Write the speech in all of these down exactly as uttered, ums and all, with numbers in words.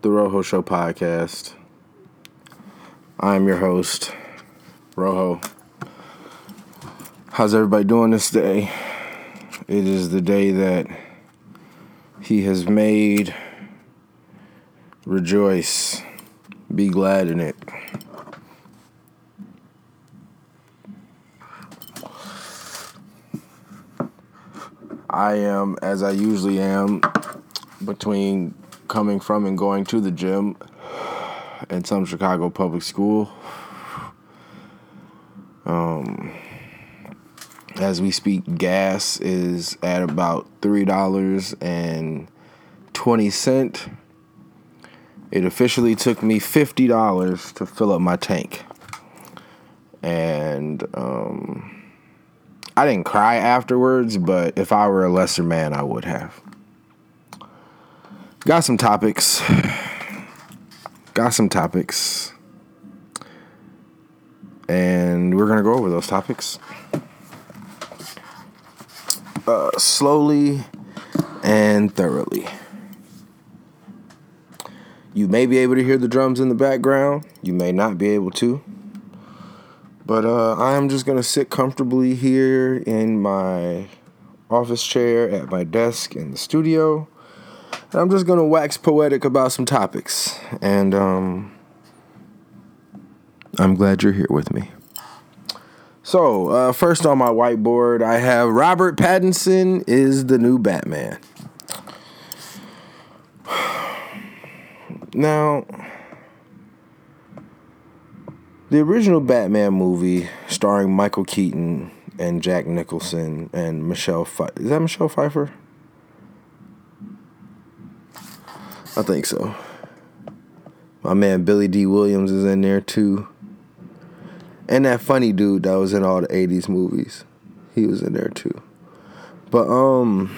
The Rojo Show Podcast. I am your host, Rojo. How's everybody doing this day? It is the day that he has made. Rejoice. Be glad in it. I am, as I usually am, between coming from and going to the gym at some Chicago public school. Um, as we speak, gas is at about three dollars and twenty cents. It officially took me fifty dollars to fill up my tank. And um, I didn't cry afterwards, but if I were a lesser man, I would have. Got some topics. Got some topics. And we're going to go over those topics. Uh, slowly and thoroughly. You may be able to hear the drums in the background. You may not be able to. But uh, I'm just going to sit comfortably here in my office chair at my desk in the studio. And I'm just going to wax poetic about some topics. And um, I'm glad you're here with me. So, uh, first on my whiteboard, I have Robert Pattinson is the new Batman. Now, the original Batman movie starring Michael Keaton and Jack Nicholson and Michelle Pfeiffer. Is that Michelle Pfeiffer? I think so. My man Billy D. Williams is in there too. And that funny dude that was in all the eighties movies. He was in there too. But, um...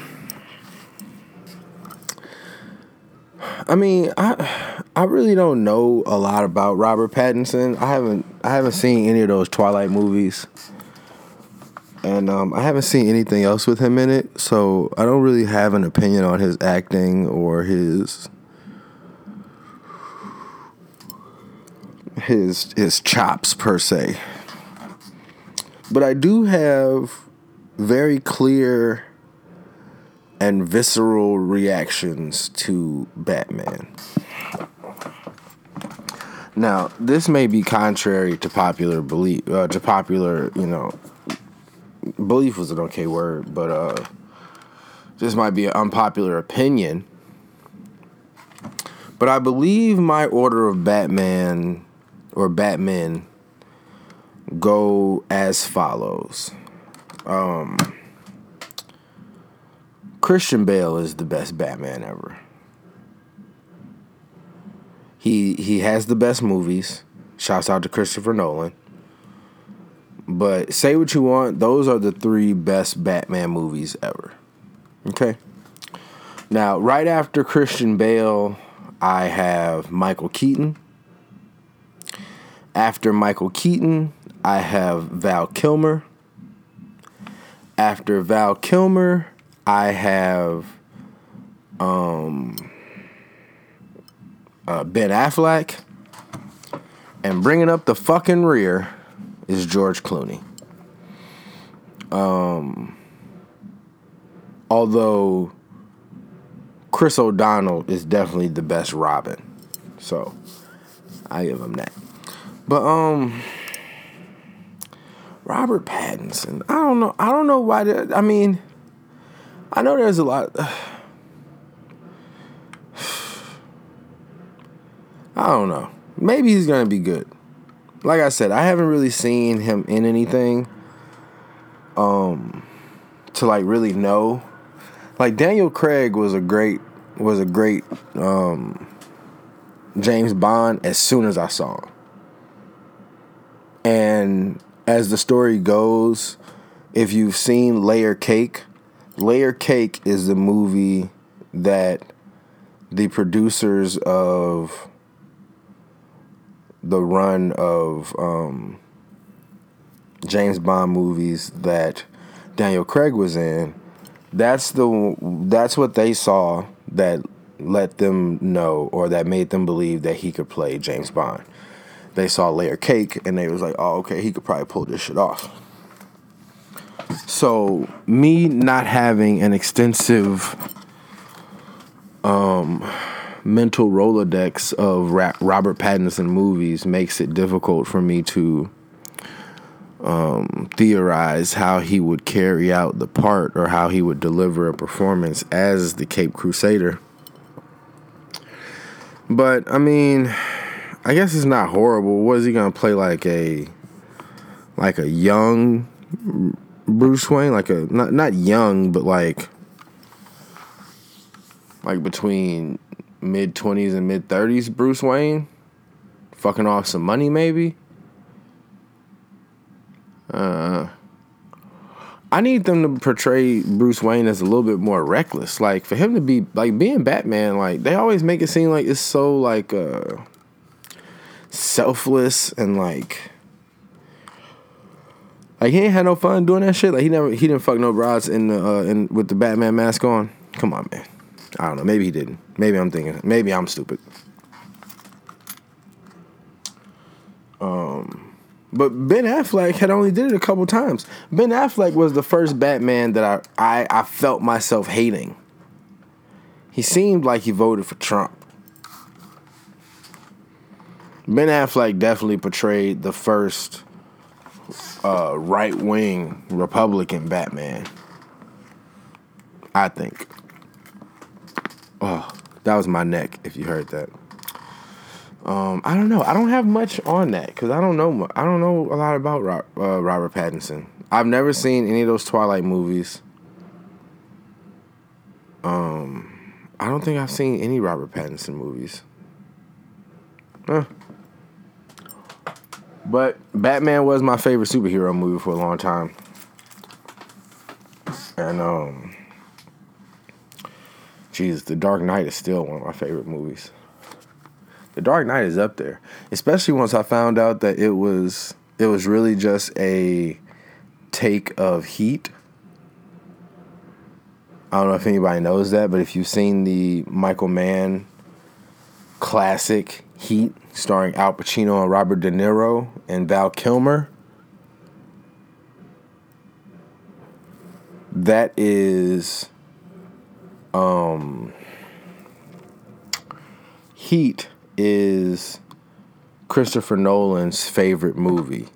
I mean, I I really don't know a lot about Robert Pattinson. I haven't I haven't seen any of those Twilight movies, and um, I haven't seen anything else with him in it. So I don't really have an opinion on his acting or his his his chops per se. But I do have very clear and visceral reactions to Batman. Now, this may be contrary to popular belief, uh, to popular, you know, belief was an okay word, but uh, this might be an unpopular opinion. But I believe my order of Batman or Batman go as follows. Um... Christian Bale is the best Batman ever. He he has the best movies. Shouts out to Christopher Nolan. But say what you want, those are the three best Batman movies ever. Okay? Now, right after Christian Bale, I have Michael Keaton. After Michael Keaton, I have Val Kilmer. After Val Kilmer, I have um, uh, Ben Affleck, and bringing up the fucking rear is George Clooney. Um, although Chris O'Donnell is definitely the best Robin, so I give him that. But um, Robert Pattinson, I don't know. I don't know why. The, I mean. I know there's a lot. I don't know. Maybe he's going to be good. Like I said, I haven't really seen him in anything um, to like really know. Like Daniel Craig was a great was a great um, James Bond as soon as I saw him. And as the story goes, if you've seen Layer Cake, Layer Cake is the movie that the producers of the run of um, James Bond movies that Daniel Craig was in. That's the that's what they saw that let them know or that made them believe that he could play James Bond. They saw Layer Cake, and they was like, oh, okay, he could probably pull this shit off. So, me not having an extensive um, mental Rolodex of Ra- Robert Pattinson movies makes it difficult for me to um, theorize how he would carry out the part or how he would deliver a performance as the Caped Crusader. But, I mean, I guess it's not horrible. What is he gonna play, like a like a young Bruce Wayne? Like a not not young, but like like between mid twenties and mid thirties Bruce Wayne? Fucking off some money maybe? Uh I need them to portray Bruce Wayne as a little bit more reckless. Like for him to be like being Batman, like they always make it seem like it's so like uh selfless and like like he ain't had no fun doing that shit. Like he never he didn't fuck no broads in the uh, in with the Batman mask on. Come on, man. I don't know. Maybe he didn't. Maybe I'm thinking. Maybe I'm stupid. Um, but Ben Affleck had only did it a couple times. Ben Affleck was the first Batman that I I, I felt myself hating. He seemed like he voted for Trump. Ben Affleck definitely portrayed the first uh, right-wing Republican Batman, I think. Oh, that was my neck, if you heard that. Um, I don't know. I don't have much on that because I don't know. I don't know a lot about Rob, uh, Robert Pattinson. I've never seen any of those Twilight movies. Um, I don't think I've seen any Robert Pattinson movies. Huh. But Batman was my favorite superhero movie for a long time. And, um... Jesus, The Dark Knight is still one of my favorite movies. The Dark Knight is up there. Especially once I found out that it was... It was really just a take of Heat. I don't know if anybody knows that, but if you've seen the Michael Mann classic Heat, starring Al Pacino and Robert De Niro and Val Kilmer. That is um, Heat is Christopher Nolan's favorite movie.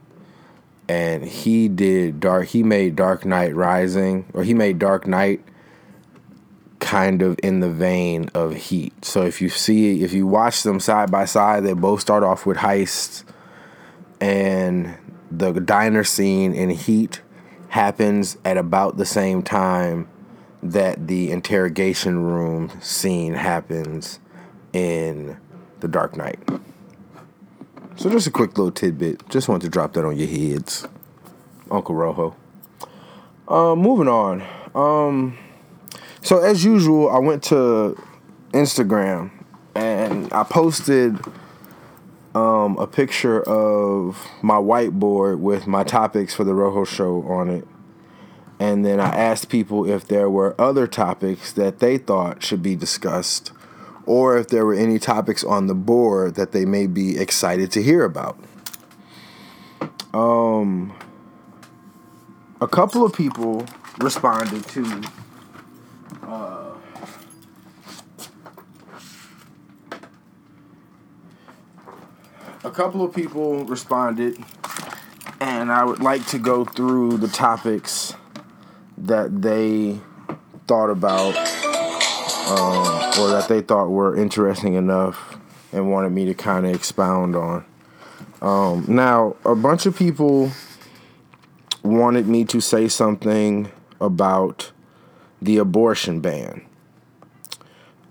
And he did Dark he made Dark Knight Rising, or he made Dark Knight kind of in the vein of Heat. So if you see, if you watch them side by side, they both start off with heists, and the diner scene in Heat happens at about the same time that the interrogation room scene happens in The Dark Knight. So just a quick little tidbit. Just wanted to drop that on your heads, Uncle Rojo. Uh, moving on. Um... So, as usual, I went to Instagram, and I posted um, a picture of my whiteboard with my topics for the Rojo Show on it. And then I asked people if there were other topics that they thought should be discussed, or if there were any topics on the board that they may be excited to hear about. Um, a couple of people responded to... Uh, a couple of people responded, and I would like to go through the topics that they thought about um, or that they thought were interesting enough and wanted me to kind of expound on. Um, now, a bunch of people wanted me to say something about the abortion ban.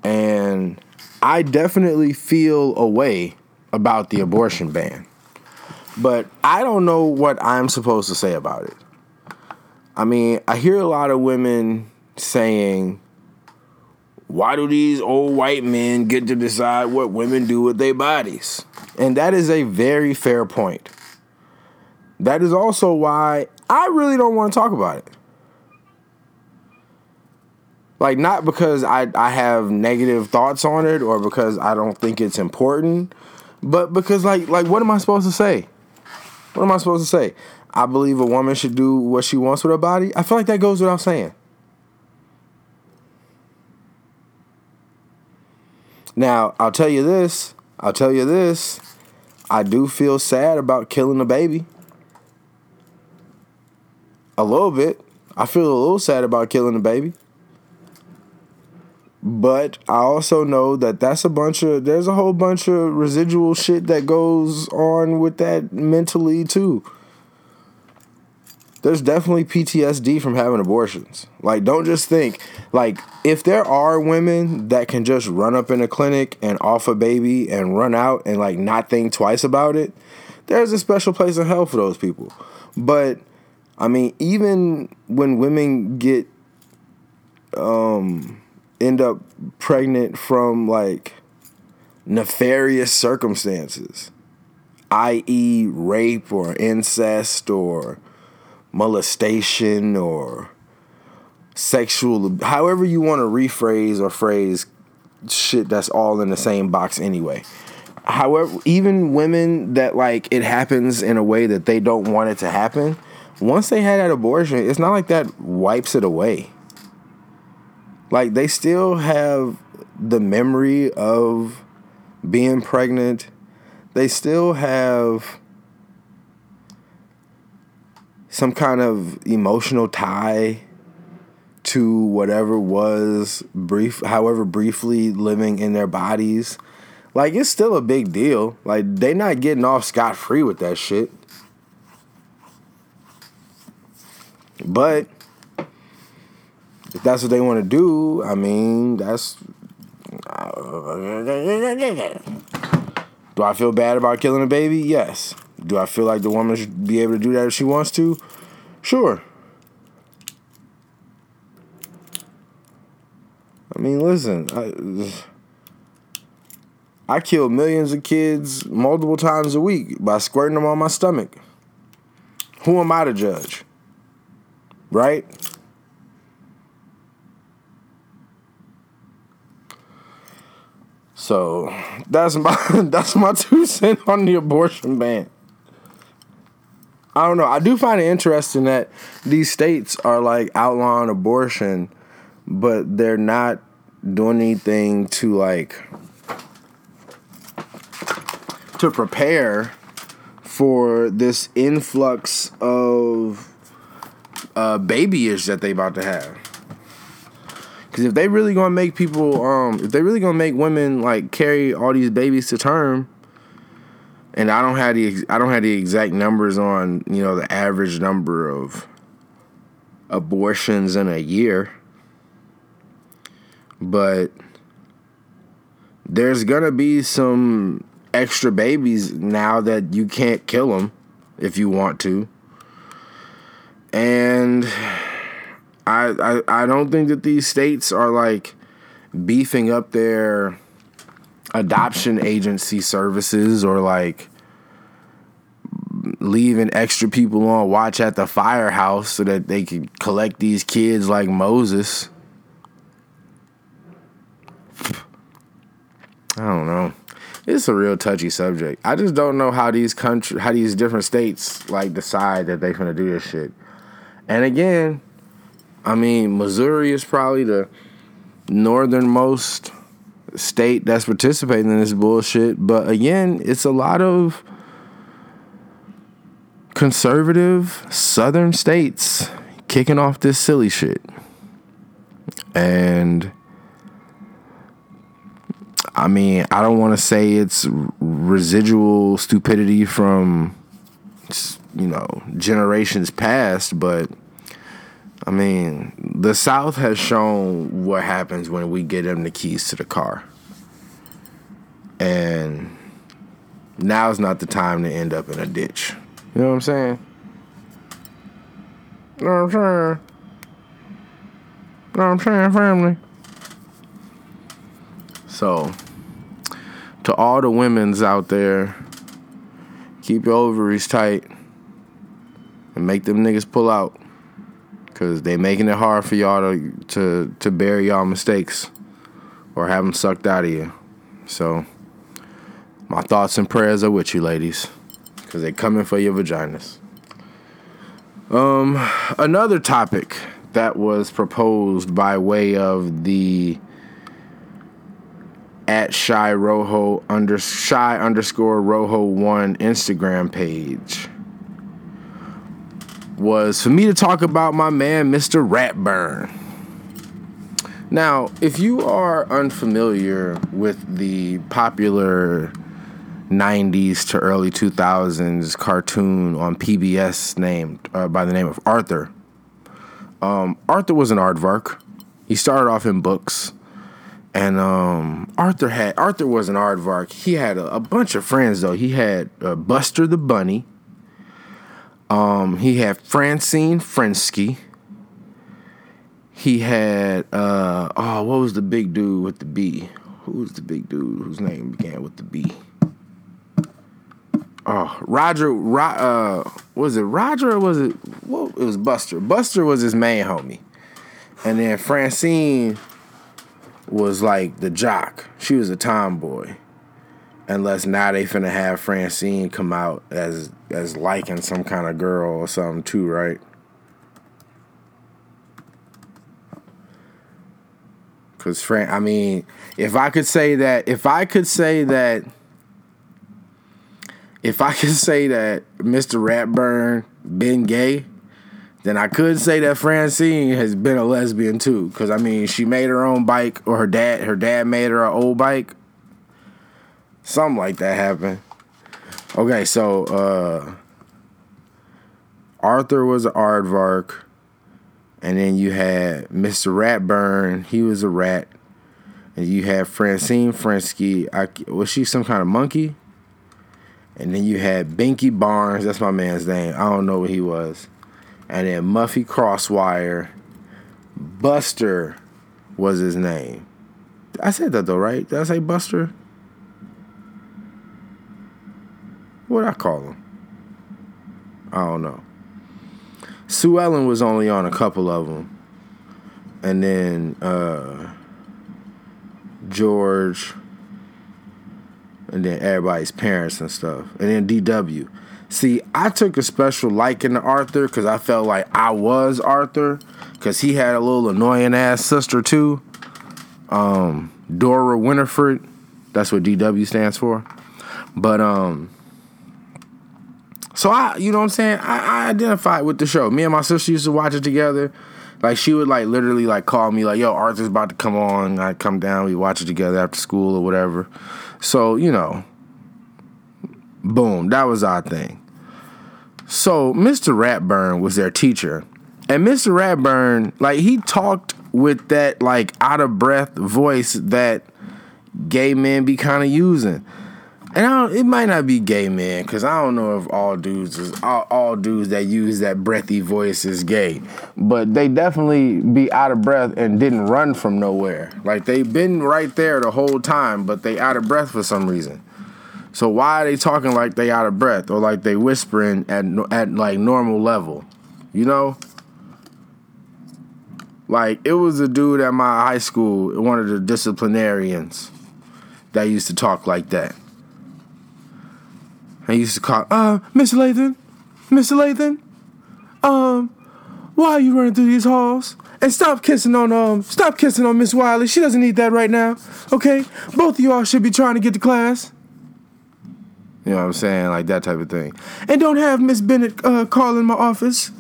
And I definitely feel a way about the abortion ban. But I don't know what I'm supposed to say about it. I mean, I hear a lot of women saying, why do these old white men get to decide what women do with their bodies? And that is a very fair point. That is also why I really don't want to talk about it. Like, not because I, I have negative thoughts on it or because I don't think it's important, but because, like, like what am I supposed to say? What am I supposed to say? I believe a woman should do what she wants with her body. I feel like that goes without saying. Now, I'll tell you this. I'll tell you this. I do feel sad about killing a baby. A little bit. I feel a little sad about killing a baby. But I also know that that's a bunch of, there's a whole bunch of residual shit that goes on with that mentally too. There's definitely P T S D from having abortions. Like, don't just think, like, if there are women that can just run up in a clinic and off a baby and run out and, like, not think twice about it, there's a special place in hell for those people. But, I mean, even when women get, um, end up pregnant from, like, nefarious circumstances, that is rape or incest or molestation or sexual, however you want to rephrase or phrase shit that's all in the same box anyway. However, even women that, like, it happens in a way that they don't want it to happen, once they had that abortion, it's not like that wipes it away. Like, they still have the memory of being pregnant. They still have some kind of emotional tie to whatever was brief, however briefly living in their bodies. Like, it's still a big deal. Like, they not getting off scot-free with that shit. But if that's what they want to do, I mean, that's... Do I feel bad about killing a baby? Yes. Do I feel like the woman should be able to do that if she wants to? Sure. I mean, listen, I, I kill millions of kids multiple times a week by squirting them on my stomach. Who am I to judge? Right? So that's my that's my two cents on the abortion ban. I don't know. I do find it interesting that these states are, like, outlawing abortion, but they're not doing anything to, like, to prepare for this influx of uh, babyish that they about to have. Because if they really gonna make people, um, if they really gonna make women, like, carry all these babies to term. And I don't have the I don't have the exact numbers on, you know, the average number of abortions in a year, but there's gonna be some extra babies now that you can't kill them if you want to, and I I, I don't think that these states are, like, beefing up their adoption agency services or, like, leaving extra people on watch at the firehouse so that they can collect these kids like Moses. I don't know. It's a real touchy subject. I just don't know how these country, how these different states, like, decide that they're gonna do this shit. And again, I mean, Missouri is probably the northernmost state that's participating in this bullshit, but again, it's a lot of conservative southern states kicking off this silly shit, and I mean, I don't want to say it's residual stupidity from, you know, generations past, but I mean, the South has shown what happens when we give them the keys to the car. And now's not the time to end up in a ditch. You know what I'm saying? You know what I'm saying? You know what I'm saying, family? So, to all the women's out there, keep your ovaries tight and make them niggas pull out. because they making it hard for y'all to, to to bury y'all mistakes or have them sucked out of you. So my thoughts and prayers are with you, ladies, because they coming for your vaginas. Um, another topic that was proposed by way of the at Shy Rojo under Shy underscore Rojo one Instagram page was for me to talk about my man, Mister Ratburn. Now, if you are unfamiliar with the popular nineties to early two thousands cartoon on P B S named uh, by the name of Arthur, um, Arthur was an aardvark. He started off in books. And um, Arthur had Arthur was an aardvark. He had a, a bunch of friends, though. He had uh, Buster the Bunny. Um, he had Francine Frensky. He had, uh, oh, what was the big dude with the B? Who was the big dude whose name began with the B? Oh, Roger, Ro- uh, was it Roger or was it, well, it was Buster. Buster was his main homie. And then Francine was like the jock. She was a tomboy. Unless now they finna have Francine come out as as liking some kind of girl or something too, right? Cause Fran, I mean, if I could say that, if I could say that, if I could say that Mister Ratburn been gay, then I could say that Francine has been a lesbian too. Cause I mean, she made her own bike, or her dad, her dad made her an old bike. Something like that happened. Okay, so uh, Arthur was an aardvark, and then you had Mister Ratburn. He was a rat, and you had Francine Frensky. I, was she some kind of monkey? And then you had Binky Barnes. That's my man's name. I don't know what he was. And then Muffy Crosswire. Buster was his name. I said that though, right? Did I say Buster? What'd I call him? I don't know. Sue Ellen was only on a couple of them. And then uh, George. And then everybody's parents and stuff. And then D W. See, I took a special liking to Arthur because I felt like I was Arthur. Because he had a little annoying ass sister too. Um, Dora Winifred. That's what D W stands for. But um... So, I, you know what I'm saying? I, I identified with the show. Me and my sister used to watch it together. Like, she would, like, literally, like, call me, like, yo, Arthur's about to come on. I'd come down. We'd watch it together after school or whatever. So, you know, boom. That was our thing. So, Mister Ratburn was their teacher. And Mister Ratburn, like, he talked with that, like, out-of-breath voice that gay men be kind of using. And I don't, it might not be gay men, because I don't know if all dudes is, all, all dudes that use that breathy voice is gay. But they definitely be out of breath and didn't run from nowhere. Like, they've been right there the whole time, but they out of breath for some reason. So why are they talking like they out of breath or like they whispering at, at like, normal level? You know? Like, it was a dude at my high school, one of the disciplinarians, that used to talk like that. I used to call, uh, Mister Lathan, Mister Lathan, um, why are you running through these halls? And stop kissing on, um, stop kissing on Miss Wiley. She doesn't need that right now, okay? Both of y'all should be trying to get to class. You know what I'm saying? Like that type of thing. And don't have Miss Bennett, uh, call in my office.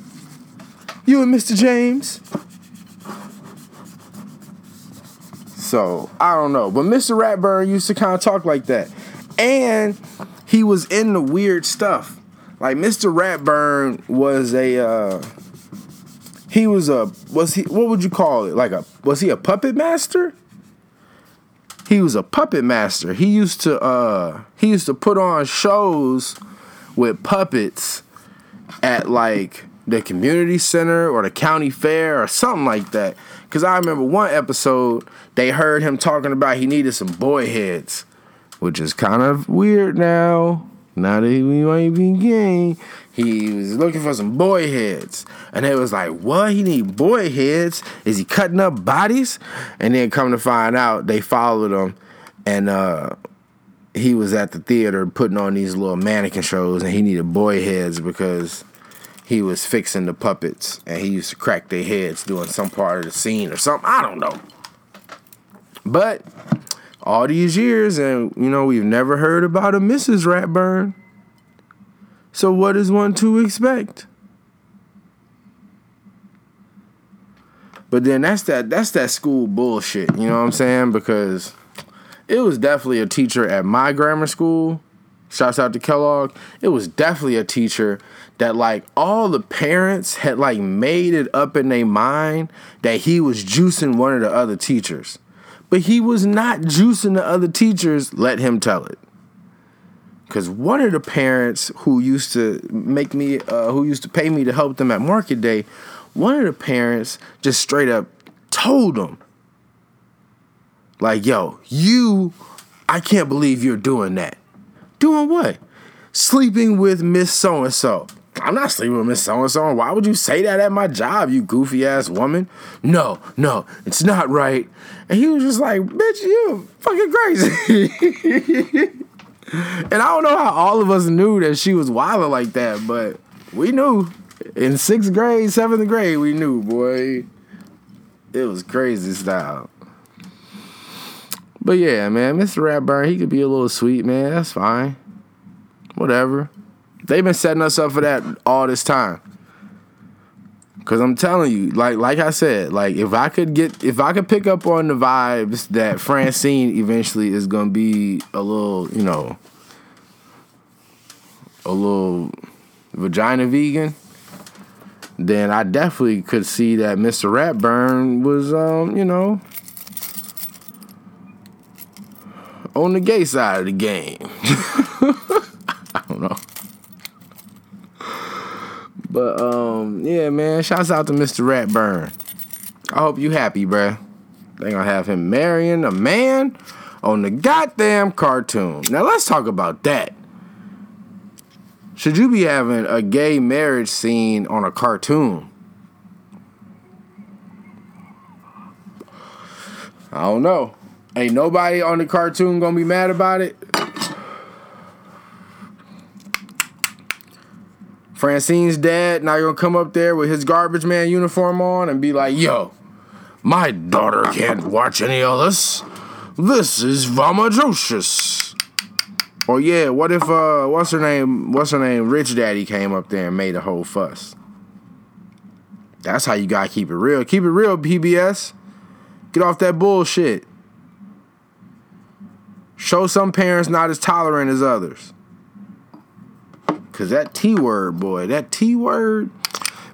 You and Mister James. So, I don't know. But Mister Ratburn used to kind of talk like that. And he was in the weird stuff. Like, Mister Ratburn was a, uh, he was a, was he, what would you call it? Like a, was he a puppet master? He was a puppet master. He used to, uh, he used to put on shows with puppets at, like, the community center or the county fair or something like that. Because I remember one episode, they heard him talking about he needed some boy heads. Which is kind of weird now, Now that we might be gay, he was looking for some boy heads. And it was like, what? He need boy heads? Is he cutting up bodies? And then come to find out, they followed him. And uh, he was at the theater putting on these little mannequin shows. And he needed boy heads because he was fixing the puppets. And he used to crack their heads doing some part of the scene or something. I don't know. But all these years, and, you know, we've never heard about a Missus Ratburn. So what is one to expect? But then that's that that's that school bullshit, you know what I'm saying? Because it was definitely a teacher at my grammar school. Shouts out to Kellogg. It was definitely a teacher that, like, all the parents had, like, made it up in their mind that he was juicing one of the other teachers. But he was not juicing the other teachers, let him tell it. Because one of the parents who used to make me, uh, who used to pay me to help them at market day, one of the parents just straight up told him, like, yo, you, I can't believe you're doing that. Doing what? Sleeping with Miss So-and-so. I'm not sleeping with Miss So-and-so. Why would you say that at my job, you goofy-ass woman? No, no, it's not right. And he was just like, bitch, you fucking crazy. And I don't know how all of us knew that she was wilding like that, but we knew. In sixth grade, seventh grade, we knew, boy. It was crazy style. But yeah, man, Mister Ratburn, he could be a little sweet, man. That's fine. Whatever. They've been setting us up for that all this time. Cause I'm telling you, like like I said, like if I could get if I could pick up on the vibes that Francine eventually is gonna be a little, you know, a little vagina vegan, then I definitely could see that Mister Ratburn was um, you know, on the gay side of the game. I don't know. But, um, yeah, man, shouts out to Mister Ratburn. I hope you happy, bruh. They gonna have him marrying a man on the goddamn cartoon. Now, let's talk about that. Should you be having a gay marriage scene on a cartoon? I don't know. Ain't nobody on the cartoon gonna be mad about it. Francine's dad now gonna come up there with his garbage man uniform on and be like, yo, my daughter can't watch any of this. This is vomadrocious. Or yeah, what if uh what's her name? What's her name? Rich Daddy came up there and made a whole fuss. That's how you gotta keep it real. Keep it real, P B S. Get off that bullshit. Show some parents not as tolerant as others. Because that T-word, boy, that T-word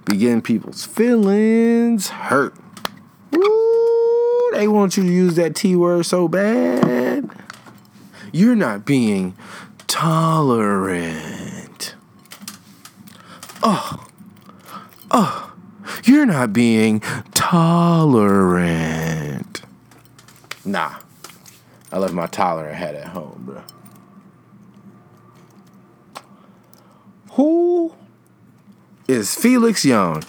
be getting people's feelings hurt. Ooh, they want you to use that T-word so bad. You're not being tolerant. Oh, oh, you're not being tolerant. Nah, I left my tolerant hat at home, bro. Who is Felix Young?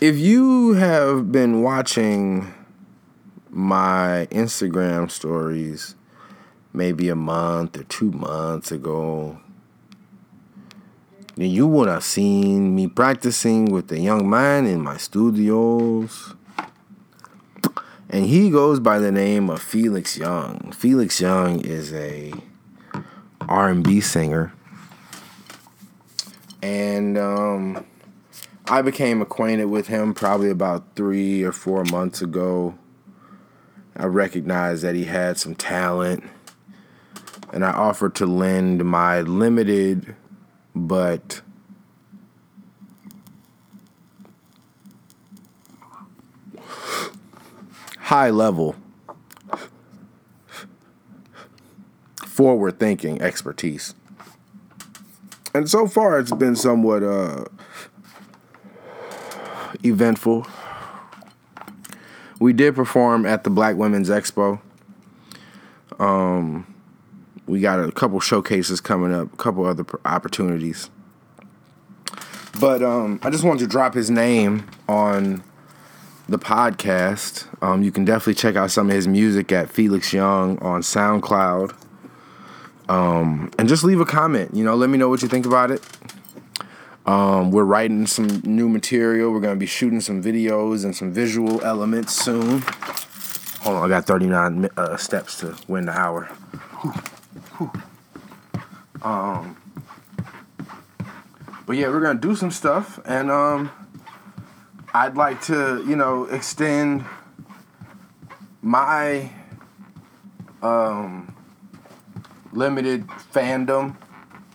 If you have been watching my Instagram stories maybe a month or two months ago, then you would have seen me practicing with a young man in my studios. And he goes by the name of Felix Young. Felix Young is a R and B singer, and um, I became acquainted with him probably about three or four months ago. I recognized that he had some talent, and I offered to lend my limited but high level forward-thinking expertise. And so far, it's been somewhat uh, eventful. We did perform at the Black Women's Expo. Um, We got a couple showcases coming up, a couple other opportunities. But um, I just wanted to drop his name on the podcast. Um, you can definitely check out some of his music at Felix Young on SoundCloud. Um, and just leave a comment. You know, let me know what you think about it. Um, we're writing some new material. We're going to be shooting some videos and some visual elements soon. Hold on, I got thirty-nine uh, steps to win the hour. Um, but yeah, we're gonna do some stuff, and um, I'd like to, you know, extend my um, limited fandom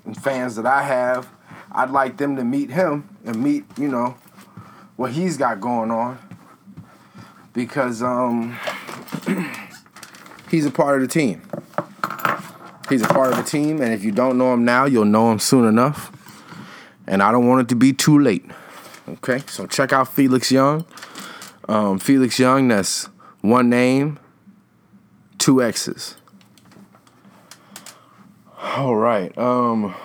and fans that I have. I'd like them to meet him and meet, you know, what he's got going on, because um, he's a part of the team. He's a part of the team, and if you don't know him now, you'll know him soon enough. And I don't want it to be too late. Okay? So check out Felix Young. Um, Felix Young, that's one name, two X's. All right. Um,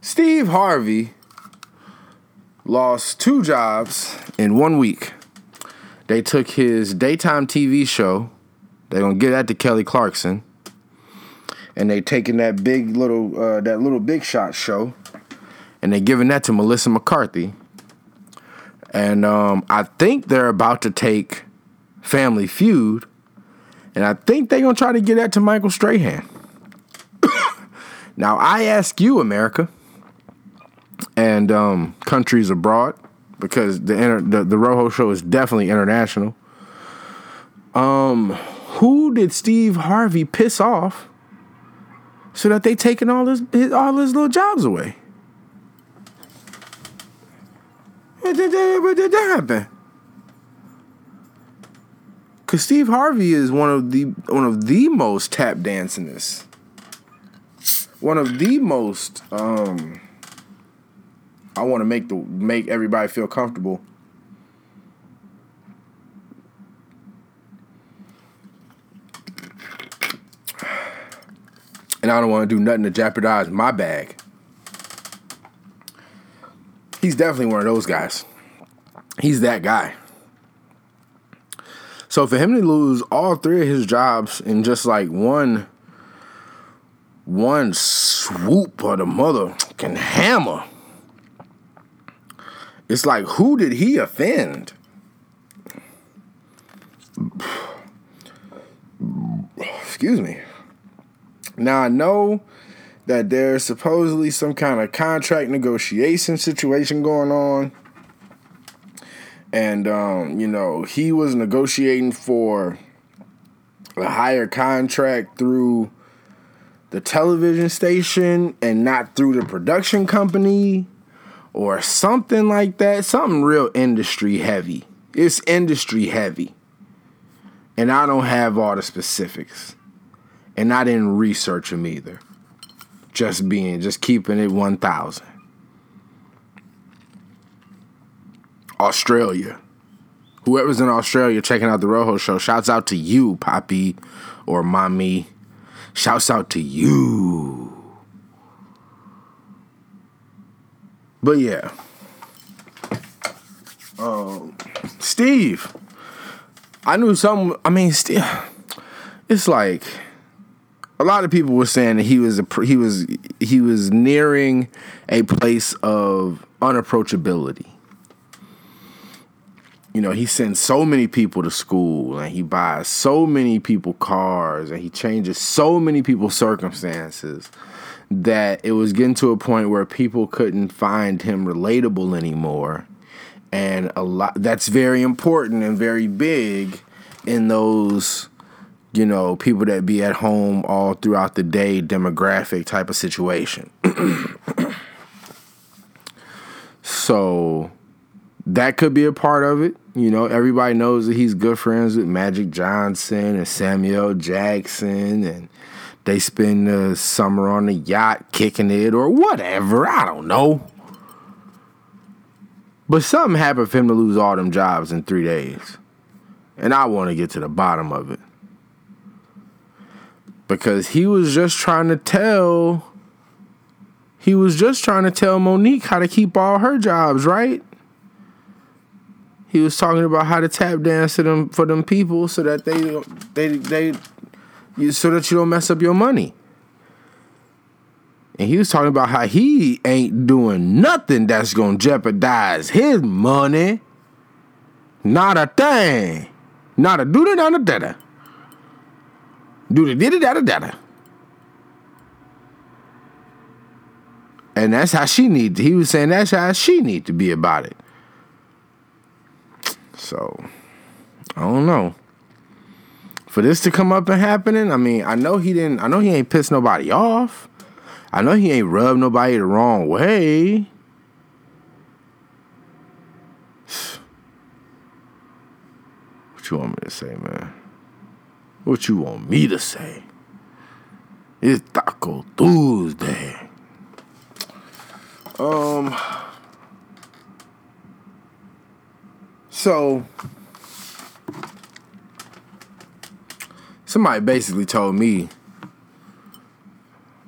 Steve Harvey lost two jobs in one week. They took his daytime T V show. They're going to give that to Kelly Clarkson. And they taking that big little, uh, that little Big Shot show, and they giving that to Melissa McCarthy. And um, I think they're about to take Family Feud, and I think they're gonna try to get that to Michael Strahan. Now I ask you, America, and um, countries abroad, because the inter- the the Rojo show is definitely international. Um, who did Steve Harvey piss off so that they taking all his, his all his little jobs away? What did, that, what did that happen? Cause Steve Harvey is one of the one of the most tap dancingest, one of the most. Um, I want to make the make everybody feel comfortable. And I don't want to do nothing to jeopardize my bag. He's definitely one of those guys. He's that guy. So for him to lose all three of his jobs in just like one, one swoop of the motherfucking hammer, it's like, who did he offend? Excuse me. Now, I know that there's supposedly some kind of contract negotiation situation going on. And, um, you know, he was negotiating for a higher contract through the television station and not through the production company or something like that. Something real industry heavy. It's industry heavy. And I don't have all the specifics. And I didn't research him either. Just being, just keeping it one thousand. Australia. Whoever's in Australia checking out the Rojo Show, shouts out to you, Poppy or Mommy. Shouts out to you. But yeah. Um, Steve. I knew something. I mean, Steve. It's like, a lot of people were saying that he was a, he was he was nearing a place of unapproachability. You know, he sends so many people to school, and he buys so many people cars, and he changes so many people's circumstances that it was getting to a point where people couldn't find him relatable anymore. And a lot that's very important and very big in those, you know, people that be at home all throughout the day demographic type of situation. So that could be a part of it. You know, everybody knows that he's good friends with Magic Johnson and Samuel Jackson, and they spend the summer on the yacht kicking it or whatever. I don't know. But something happened for him to lose all them jobs in three days. And I want to get to the bottom of it. because he was just trying to tell he was just trying to tell Monique how to keep all her jobs, right? He was talking about how to tap dance to them for them people so that they they they you so that you don't mess up your money. And he was talking about how he ain't doing nothing that's gonna jeopardize his money. Not a thing. Not a doo da da da da. Do da da da da da. And that's how she need to, he was saying that's how she need to be about it. So, I don't know. For this to come up and happening, I mean, I know he didn't, I know he ain't pissed nobody off. I know he ain't rubbed nobody the wrong way. What you want me to say, man? What you want me to say? It's Taco Tuesday. Um. So, somebody basically told me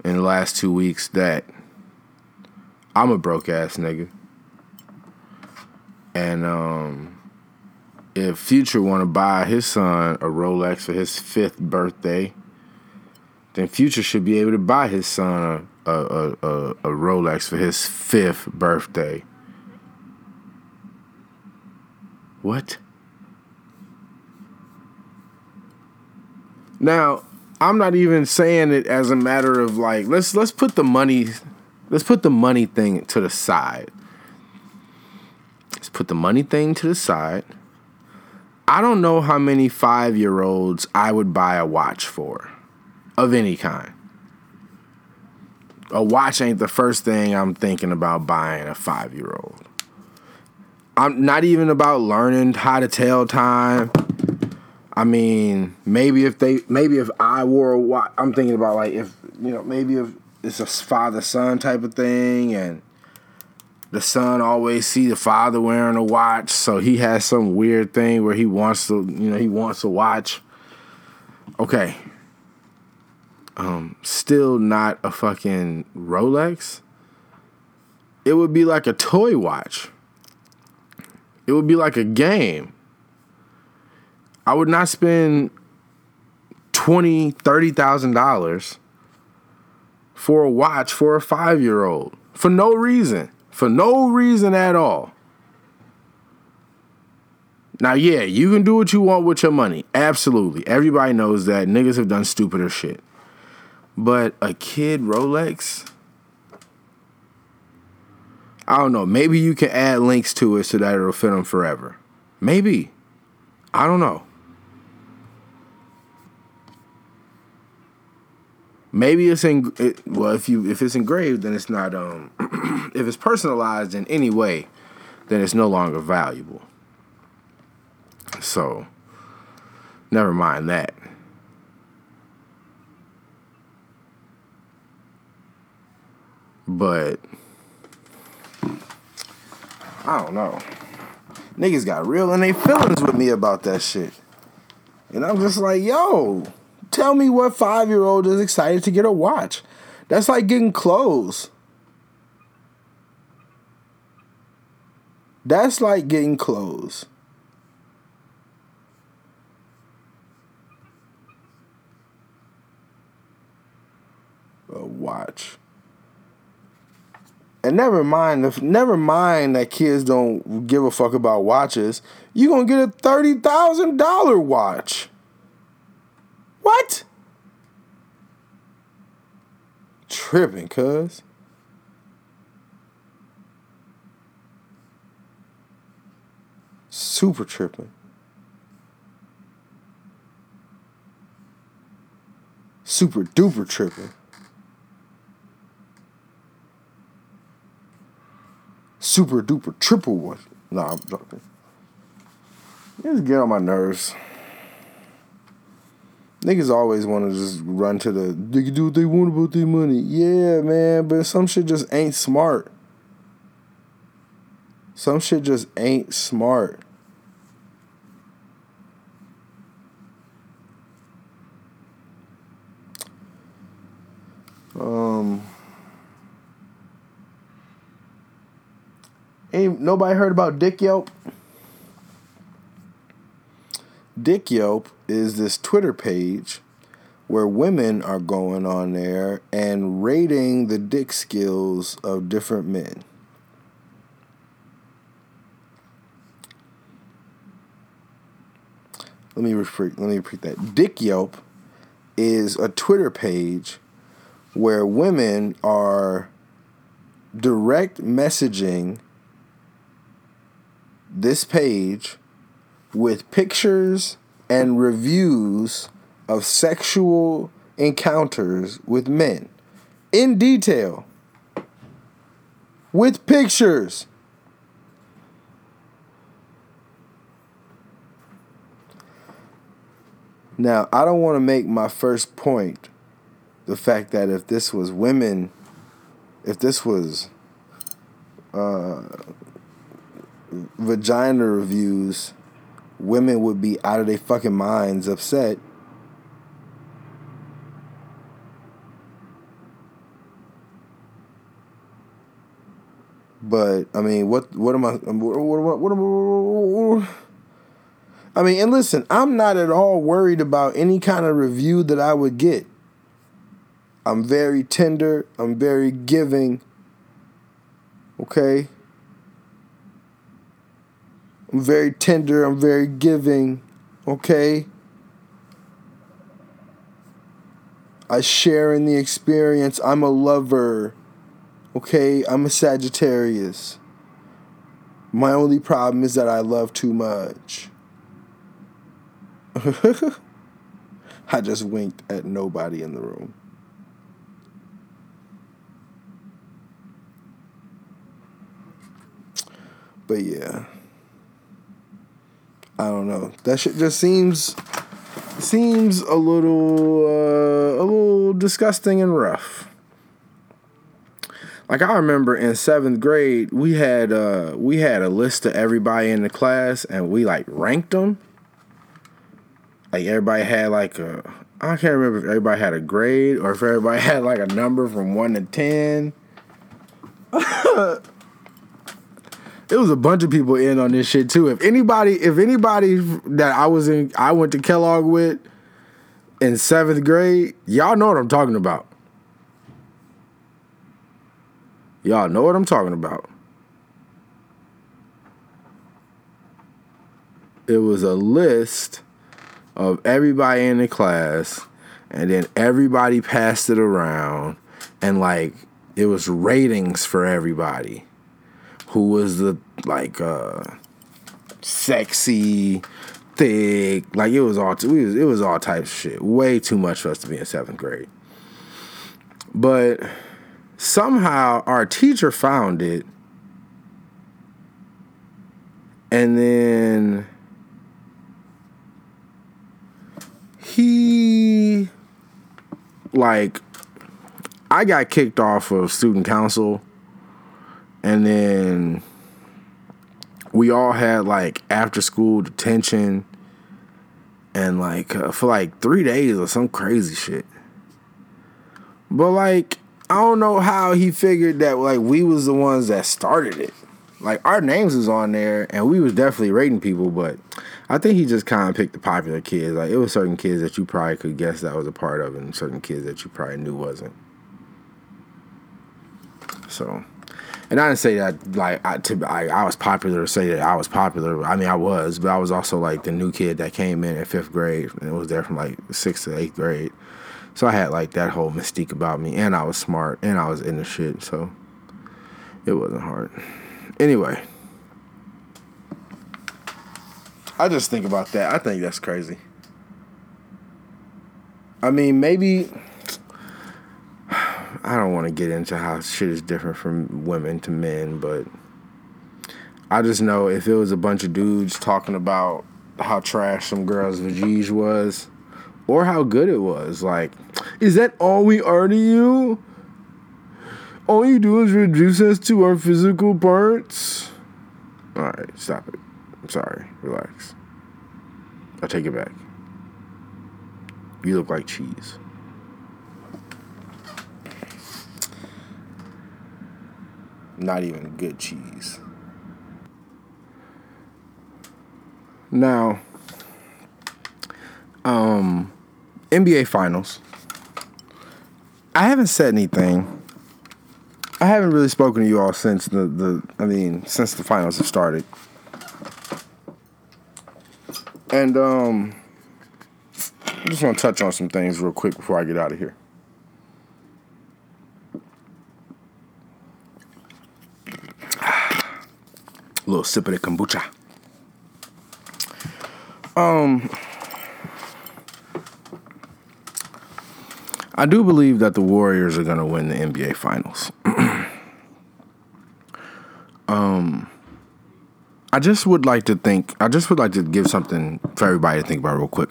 in the last two weeks that I'm a broke ass nigga. And um, if Future want to buy his son a Rolex for his fifth birthday, then Future should be able to buy his son a, a, a, a Rolex for his fifth birthday. What? Now, I'm not even saying it as a matter of like let's let's put the money let's put the money thing to the side. Let's put the money thing to the side. I don't know how many five-year-olds I would buy a watch for of any kind. A watch ain't the first thing I'm thinking about buying a five-year-old. I'm not even about learning how to tell time. I mean, maybe if they, maybe if I wore a watch, I'm thinking about like if, you know, maybe if it's a father-son type of thing and the son always see the father wearing a watch, so he has some weird thing where he wants to, you know, he wants a watch. Okay. Um, still not a fucking Rolex. It would be like a toy watch. It would be like a game. I would not spend twenty thousand dollars, thirty thousand dollars for a watch for a five-year-old. For no reason. For no reason at all. Now, yeah, you can do what you want with your money. Absolutely. Everybody knows that. Niggas have done stupider shit. But a kid Rolex? I don't know. Maybe you can add links to it so that it'll fit them forever. Maybe. I don't know. Maybe it's in it, well if you if it's engraved then it's not um if it's personalized in any way then it's no longer valuable. So never mind that. But I don't know. Niggas got real in their feelings with me about that shit. And I'm just like, yo, tell me what five-year-old is excited to get a watch. That's like getting clothes. That's like getting clothes. A watch. And never mind, if, never mind that kids don't give a fuck about watches. You're going to get a thirty thousand dollars watch. What? Tripping, cuz. Super tripping. Super duper tripping. Super duper triple one. Nah, I'm joking. Just get on my nerves. Niggas always want to just run to the. They can do what they want about their money. Yeah, man, but some shit just ain't smart. Some shit just ain't smart. Ain't nobody heard about Dick Yelp? Dick Yelp is this Twitter page where women are going on there and rating the dick skills of different men. Let me repeat, let me repeat that. Dick Yelp is a Twitter page where women are direct messaging this page with pictures and reviews of sexual encounters with men in detail with pictures. Now, I don't want to make my first point the fact that if this was women, if this was uh, vagina reviews, women would be out of their fucking minds upset. But, I mean, what what am I... What, what, what, what, I mean, and listen, I'm not at all worried about any kind of review that I would get. I'm very tender. I'm very giving. Okay? I'm very tender. I'm very giving. Okay? I share in the experience. I'm a lover. Okay? I'm a Sagittarius. My only problem is that I love too much. I just winked at nobody in the room. But yeah, I don't know. That shit just seems seems a little uh, a little disgusting and rough. Like, I remember in seventh grade, we had uh, we had a list of everybody in the class, and we like ranked them. Like, everybody had like a, I can't remember if everybody had a grade or if everybody had like a number from one to ten. It was a bunch of people in on this shit too. If anybody, if anybody that I was in, I went to Kellogg with in seventh grade, y'all know what I'm talking about. Y'all know what I'm talking about. It was a list of everybody in the class, and then everybody passed it around, and like it was ratings for everybody. Who was the like uh, sexy, thick, like it was all we was, it was all types of shit. Way too much for us to be in seventh grade. But somehow our teacher found it, and then he, like, I got kicked off of student council, and then we all had, like, after-school detention and, like, uh, for, like, three days or some crazy shit. But, like, I don't know how he figured that, like, we was the ones that started it. Like, our names was on there, and we was definitely rating people, but I think he just kind of picked the popular kids. Like, it was certain kids that you probably could guess that was a part of, and certain kids that you probably knew wasn't. So, and I didn't say that, like, I, to, I, I was popular to say that I was popular. I mean, I was, but I was also, like, the new kid that came in in fifth grade, and it was there from, like, sixth to eighth grade. So I had, like, that whole mystique about me, and I was smart, and I was into shit, so it wasn't hard. Anyway, I just think about that. I think that's crazy. I mean, maybe I don't want to get into how shit is different from women to men, but I just know if it was a bunch of dudes talking about how trash some girls' vajige was or how good it was, like, is that all we are to you? All you do is reduce us to our physical parts. All right, stop it. I'm sorry. Relax. I'll take it back. You look like cheese. Not even good cheese. Now, um, N B A Finals. I haven't said anything. I haven't really spoken to you all since the, the I mean, since the finals have started. And um, I just want to touch on some things real quick before I get out of here. A little sip of the kombucha. Um, I do believe that the Warriors are going to win the N B A Finals. um, I just would like to think, I just would like to give something for everybody to think about real quick.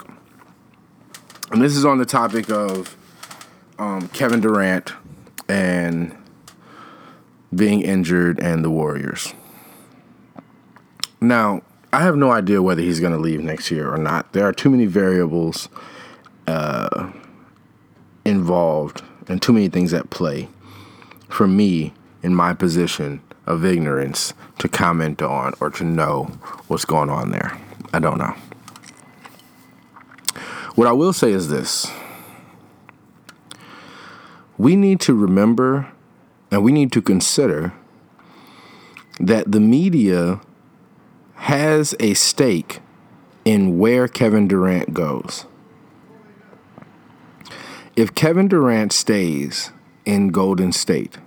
And this is on the topic of um, Kevin Durant and being injured and the Warriors. Now, I have no idea whether he's going to leave next year or not. There are too many variables uh, involved and too many things at play for me in my position of ignorance to comment on or to know what's going on there. I don't know. What I will say is this. We need to remember and we need to consider that the media has a stake in where Kevin Durant goes. If Kevin Durant stays in Golden State,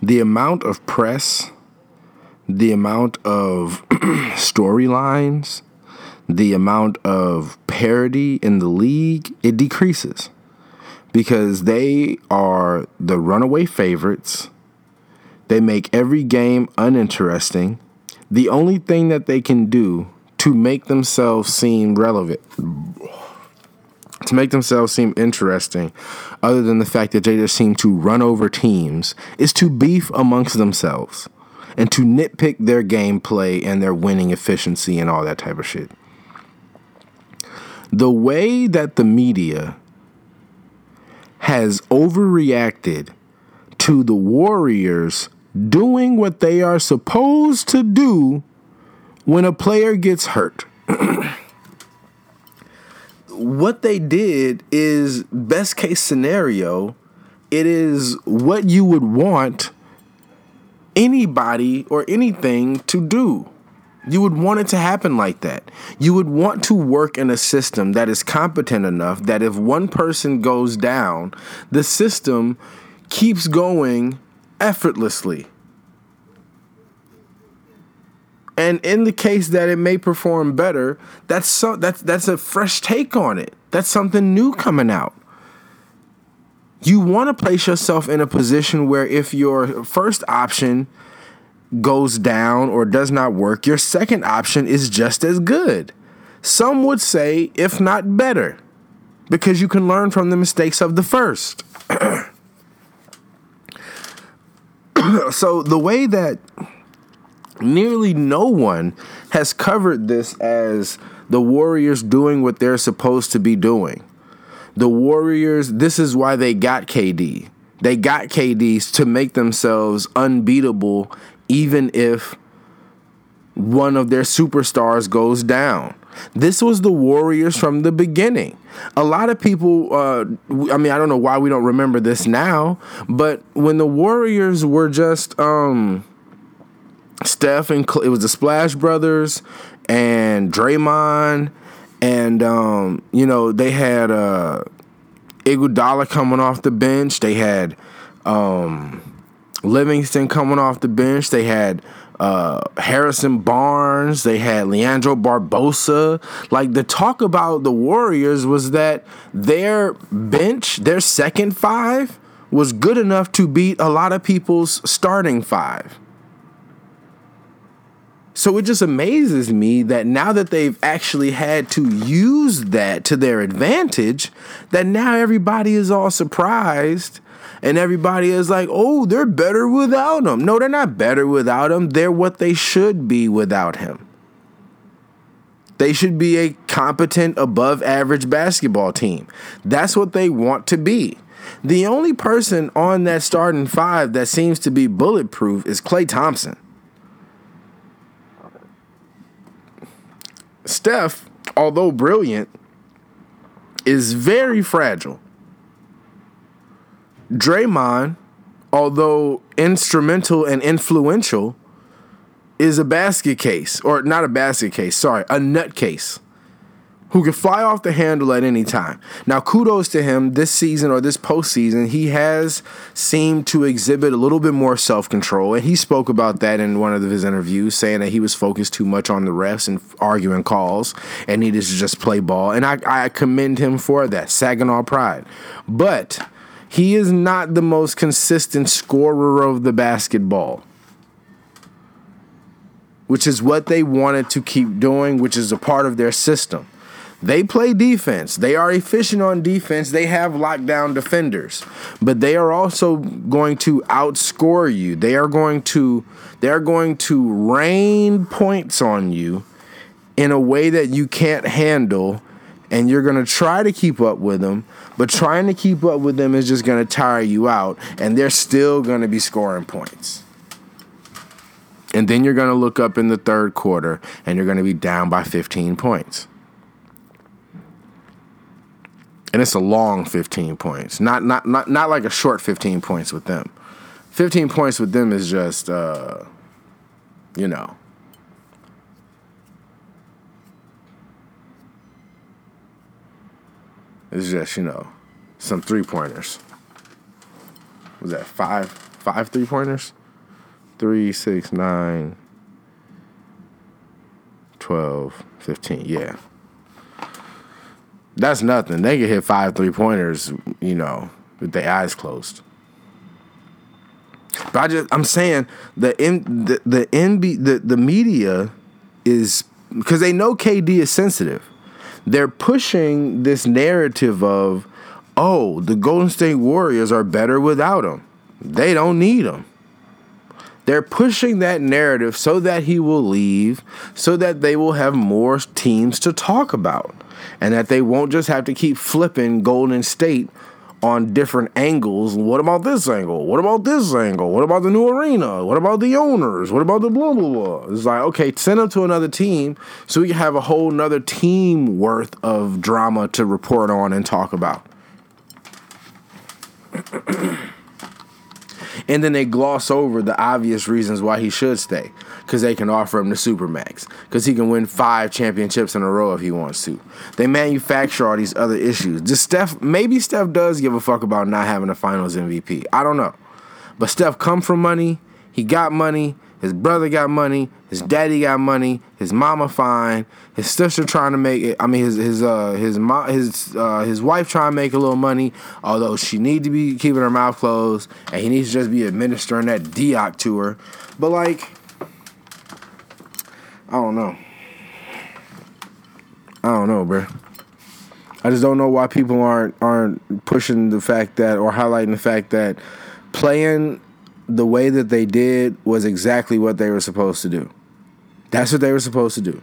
the amount of press, the amount of storylines, the amount of parity in the league, it decreases because they are the runaway favorites. They make every game uninteresting. The only thing that they can do to make themselves seem relevant, to make themselves seem interesting, other than the fact that they just seem to run over teams, is to beef amongst themselves and to nitpick their gameplay and their winning efficiency and all that type of shit. The way that the media has overreacted to the Warriors doing what they are supposed to do when a player gets hurt. What they did is best case scenario. It is what you would want anybody or anything to do. You would want it to happen like that. You would want to work in a system that is competent enough that if one person goes down, the system keeps going effortlessly. And in the case that it may perform better, that's so, that's that's a fresh take on it. That's something new coming out. You want to place yourself in a position where if your first option goes down or does not work, your second option is just as good. Some would say, if not better, because you can learn from the mistakes of the first. So the way that nearly no one has covered this as the Warriors doing what they're supposed to be doing. The Warriors, this is why they got K D. They got K Ds to make themselves unbeatable even if one of their superstars goes down. This was the Warriors from the beginning. A lot of people, uh, I mean, I don't know why we don't remember this now, but when the Warriors were just um, Steph and Cl- it was the Splash Brothers and Draymond, and um, you know they had uh, Iguodala coming off the bench. They had um, Livingston coming off the bench. They had. Uh, Harrison Barnes, they had Leandro Barbosa. Like, the talk about the Warriors was that their bench, their second five, was good enough to beat a lot of people's starting five. So it just amazes me that now that they've actually had to use that to their advantage, that now everybody is all surprised. And everybody is like, oh, they're better without him. No, they're not better without him. They're what they should be without him. They should be a competent, above average basketball team. That's what they want to be. The only person on that starting five that seems to be bulletproof is Klay Thompson. Steph, although brilliant, is very fragile. Draymond, although instrumental and influential, is a basket case, or not a basket case, sorry, a nut case, who can fly off the handle at any time. Now, kudos to him this season or this postseason. He has seemed to exhibit a little bit more self-control, and he spoke about that in one of his interviews, saying that he was focused too much on the refs and arguing calls and needed to just play ball, and I, I commend him for that. Saginaw pride. But he is not the most consistent scorer of the basketball, which is what they wanted to keep doing, which is a part of their system. They play defense. They are efficient on defense. They have lockdown defenders, but they are also going to outscore you. They are going to they are going to rain points on you in a way that you can't handle, and you're going to try to keep up with them, but trying to keep up with them is just going to tire you out, and they're still going to be scoring points. And then you're going to look up in the third quarter, and you're going to be down by fifteen points. And it's a long fifteen points, not not not not like a short fifteen points with them. fifteen points with them is just, uh, you know, it's just, you know, some three pointers. Was that five five three pointers? Three, six, nine, twelve, fifteen. Yeah. That's nothing. They can hit five three-pointers, you know, with their eyes closed. But I just, I'm saying the in, the the, N B A, the the media is, because they know K D is sensitive. They're pushing this narrative of, oh, the Golden State Warriors are better without him. They don't need him. They're pushing that narrative so that he will leave, so that they will have more teams to talk about, and that they won't just have to keep flipping Golden State on different angles. What about this angle? What about this angle? What about the new arena? What about the owners? What about the blah, blah, blah? It's like, okay, send them to another team so we can have a whole nother team worth of drama to report on and talk about. And then they gloss over the obvious reasons why he should stay, because they can offer him the Supermax, because he can win five championships in a row if he wants to. They manufacture all these other issues. Just Steph, maybe Steph does give a fuck about not having a Finals M V P. I don't know. But Steph come from money. He got money. His brother got money. His daddy got money. His mama fine. His sister trying to make it. I mean, his his uh his mo- his uh, his wife trying to make a little money, although she need to be keeping her mouth closed, and he needs to just be administering that D O C to her. But like, I don't know. I don't know, bro. I just don't know why people aren't aren't pushing the fact that, or highlighting the fact that playing the way that they did was exactly what they were supposed to do. That's what they were supposed to do.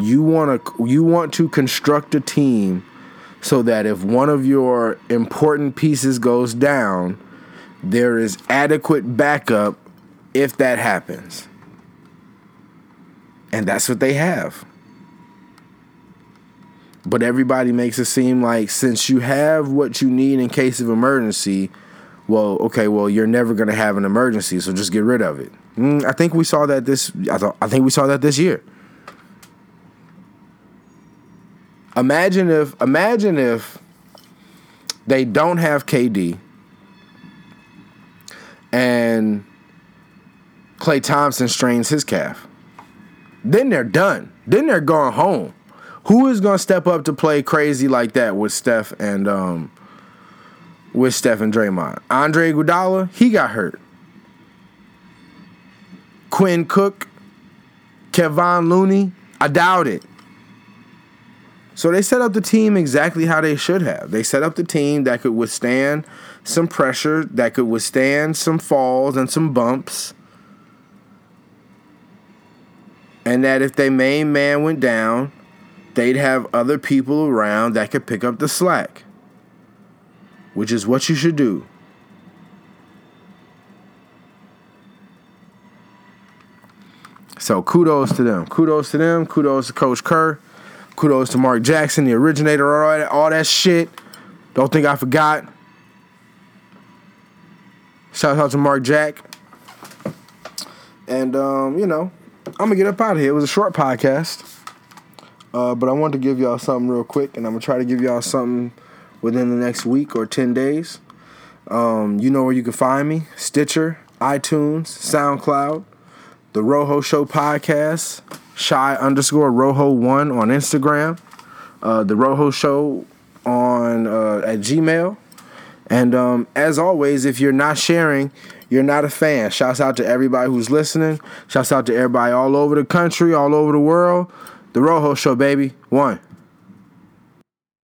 You want to you want to construct a team so that if one of your important pieces goes down, there is adequate backup if that happens. And that's what they have. But everybody makes it seem like, since you have what you need in case of emergency, well, okay, well, you're never going to have an emergency, so just get rid of it. Mm, I think we saw that this I, thought, I think we saw that this year. Imagine if imagine if they don't have K D and Klay Thompson strains his calf. Then they're done. Then they're going home. Who is going to step up to play crazy like that with Steph and um With Steph and Draymond? Andre Iguodala, he got hurt. Quinn Cook, Kevon Looney, I doubt it. So they set up the team exactly how they should have. They set up the team that could withstand some pressure, that could withstand some falls and some bumps, and that if their main man went down, they'd have other people around that could pick up the slack, which is what you should do. So kudos to them. Kudos to them. Kudos to Coach Kerr. Kudos to Mark Jackson, the originator of all that, all that shit. Don't think I forgot. Shout out to Mark Jack. And, um, you know, I'm going to get up out of here. It was a short podcast. Uh, but I wanted to give y'all something real quick, and I'm going to try to give y'all something within the next week or ten days. Um, you know where you can find me. Stitcher, iTunes, SoundCloud, The Rojo Show Podcast, Shy underscore Rojo one on Instagram, uh, The Rojo Show on uh, at Gmail. And um, as always, if you're not sharing, you're not a fan. Shouts out to everybody who's listening. Shouts out to everybody all over the country, all over the world. The Rojo Show, baby. One.